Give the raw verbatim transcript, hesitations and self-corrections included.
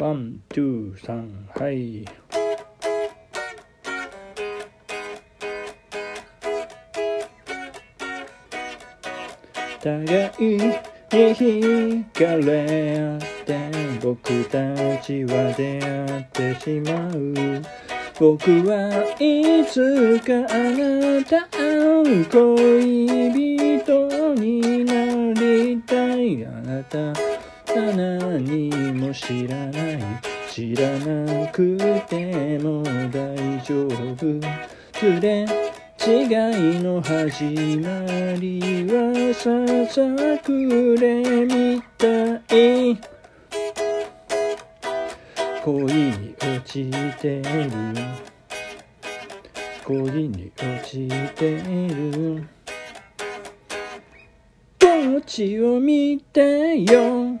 ワン、ツー、サン、はい。互いに惹かれ合って僕たちは出会ってしまう。僕はいつかあなた恋人になりたい。あなた何も知らない知らなくても大丈夫。すれ違いの始まりはささくれみたい。恋に落ちてる恋に落ちてる。こっちを見てよ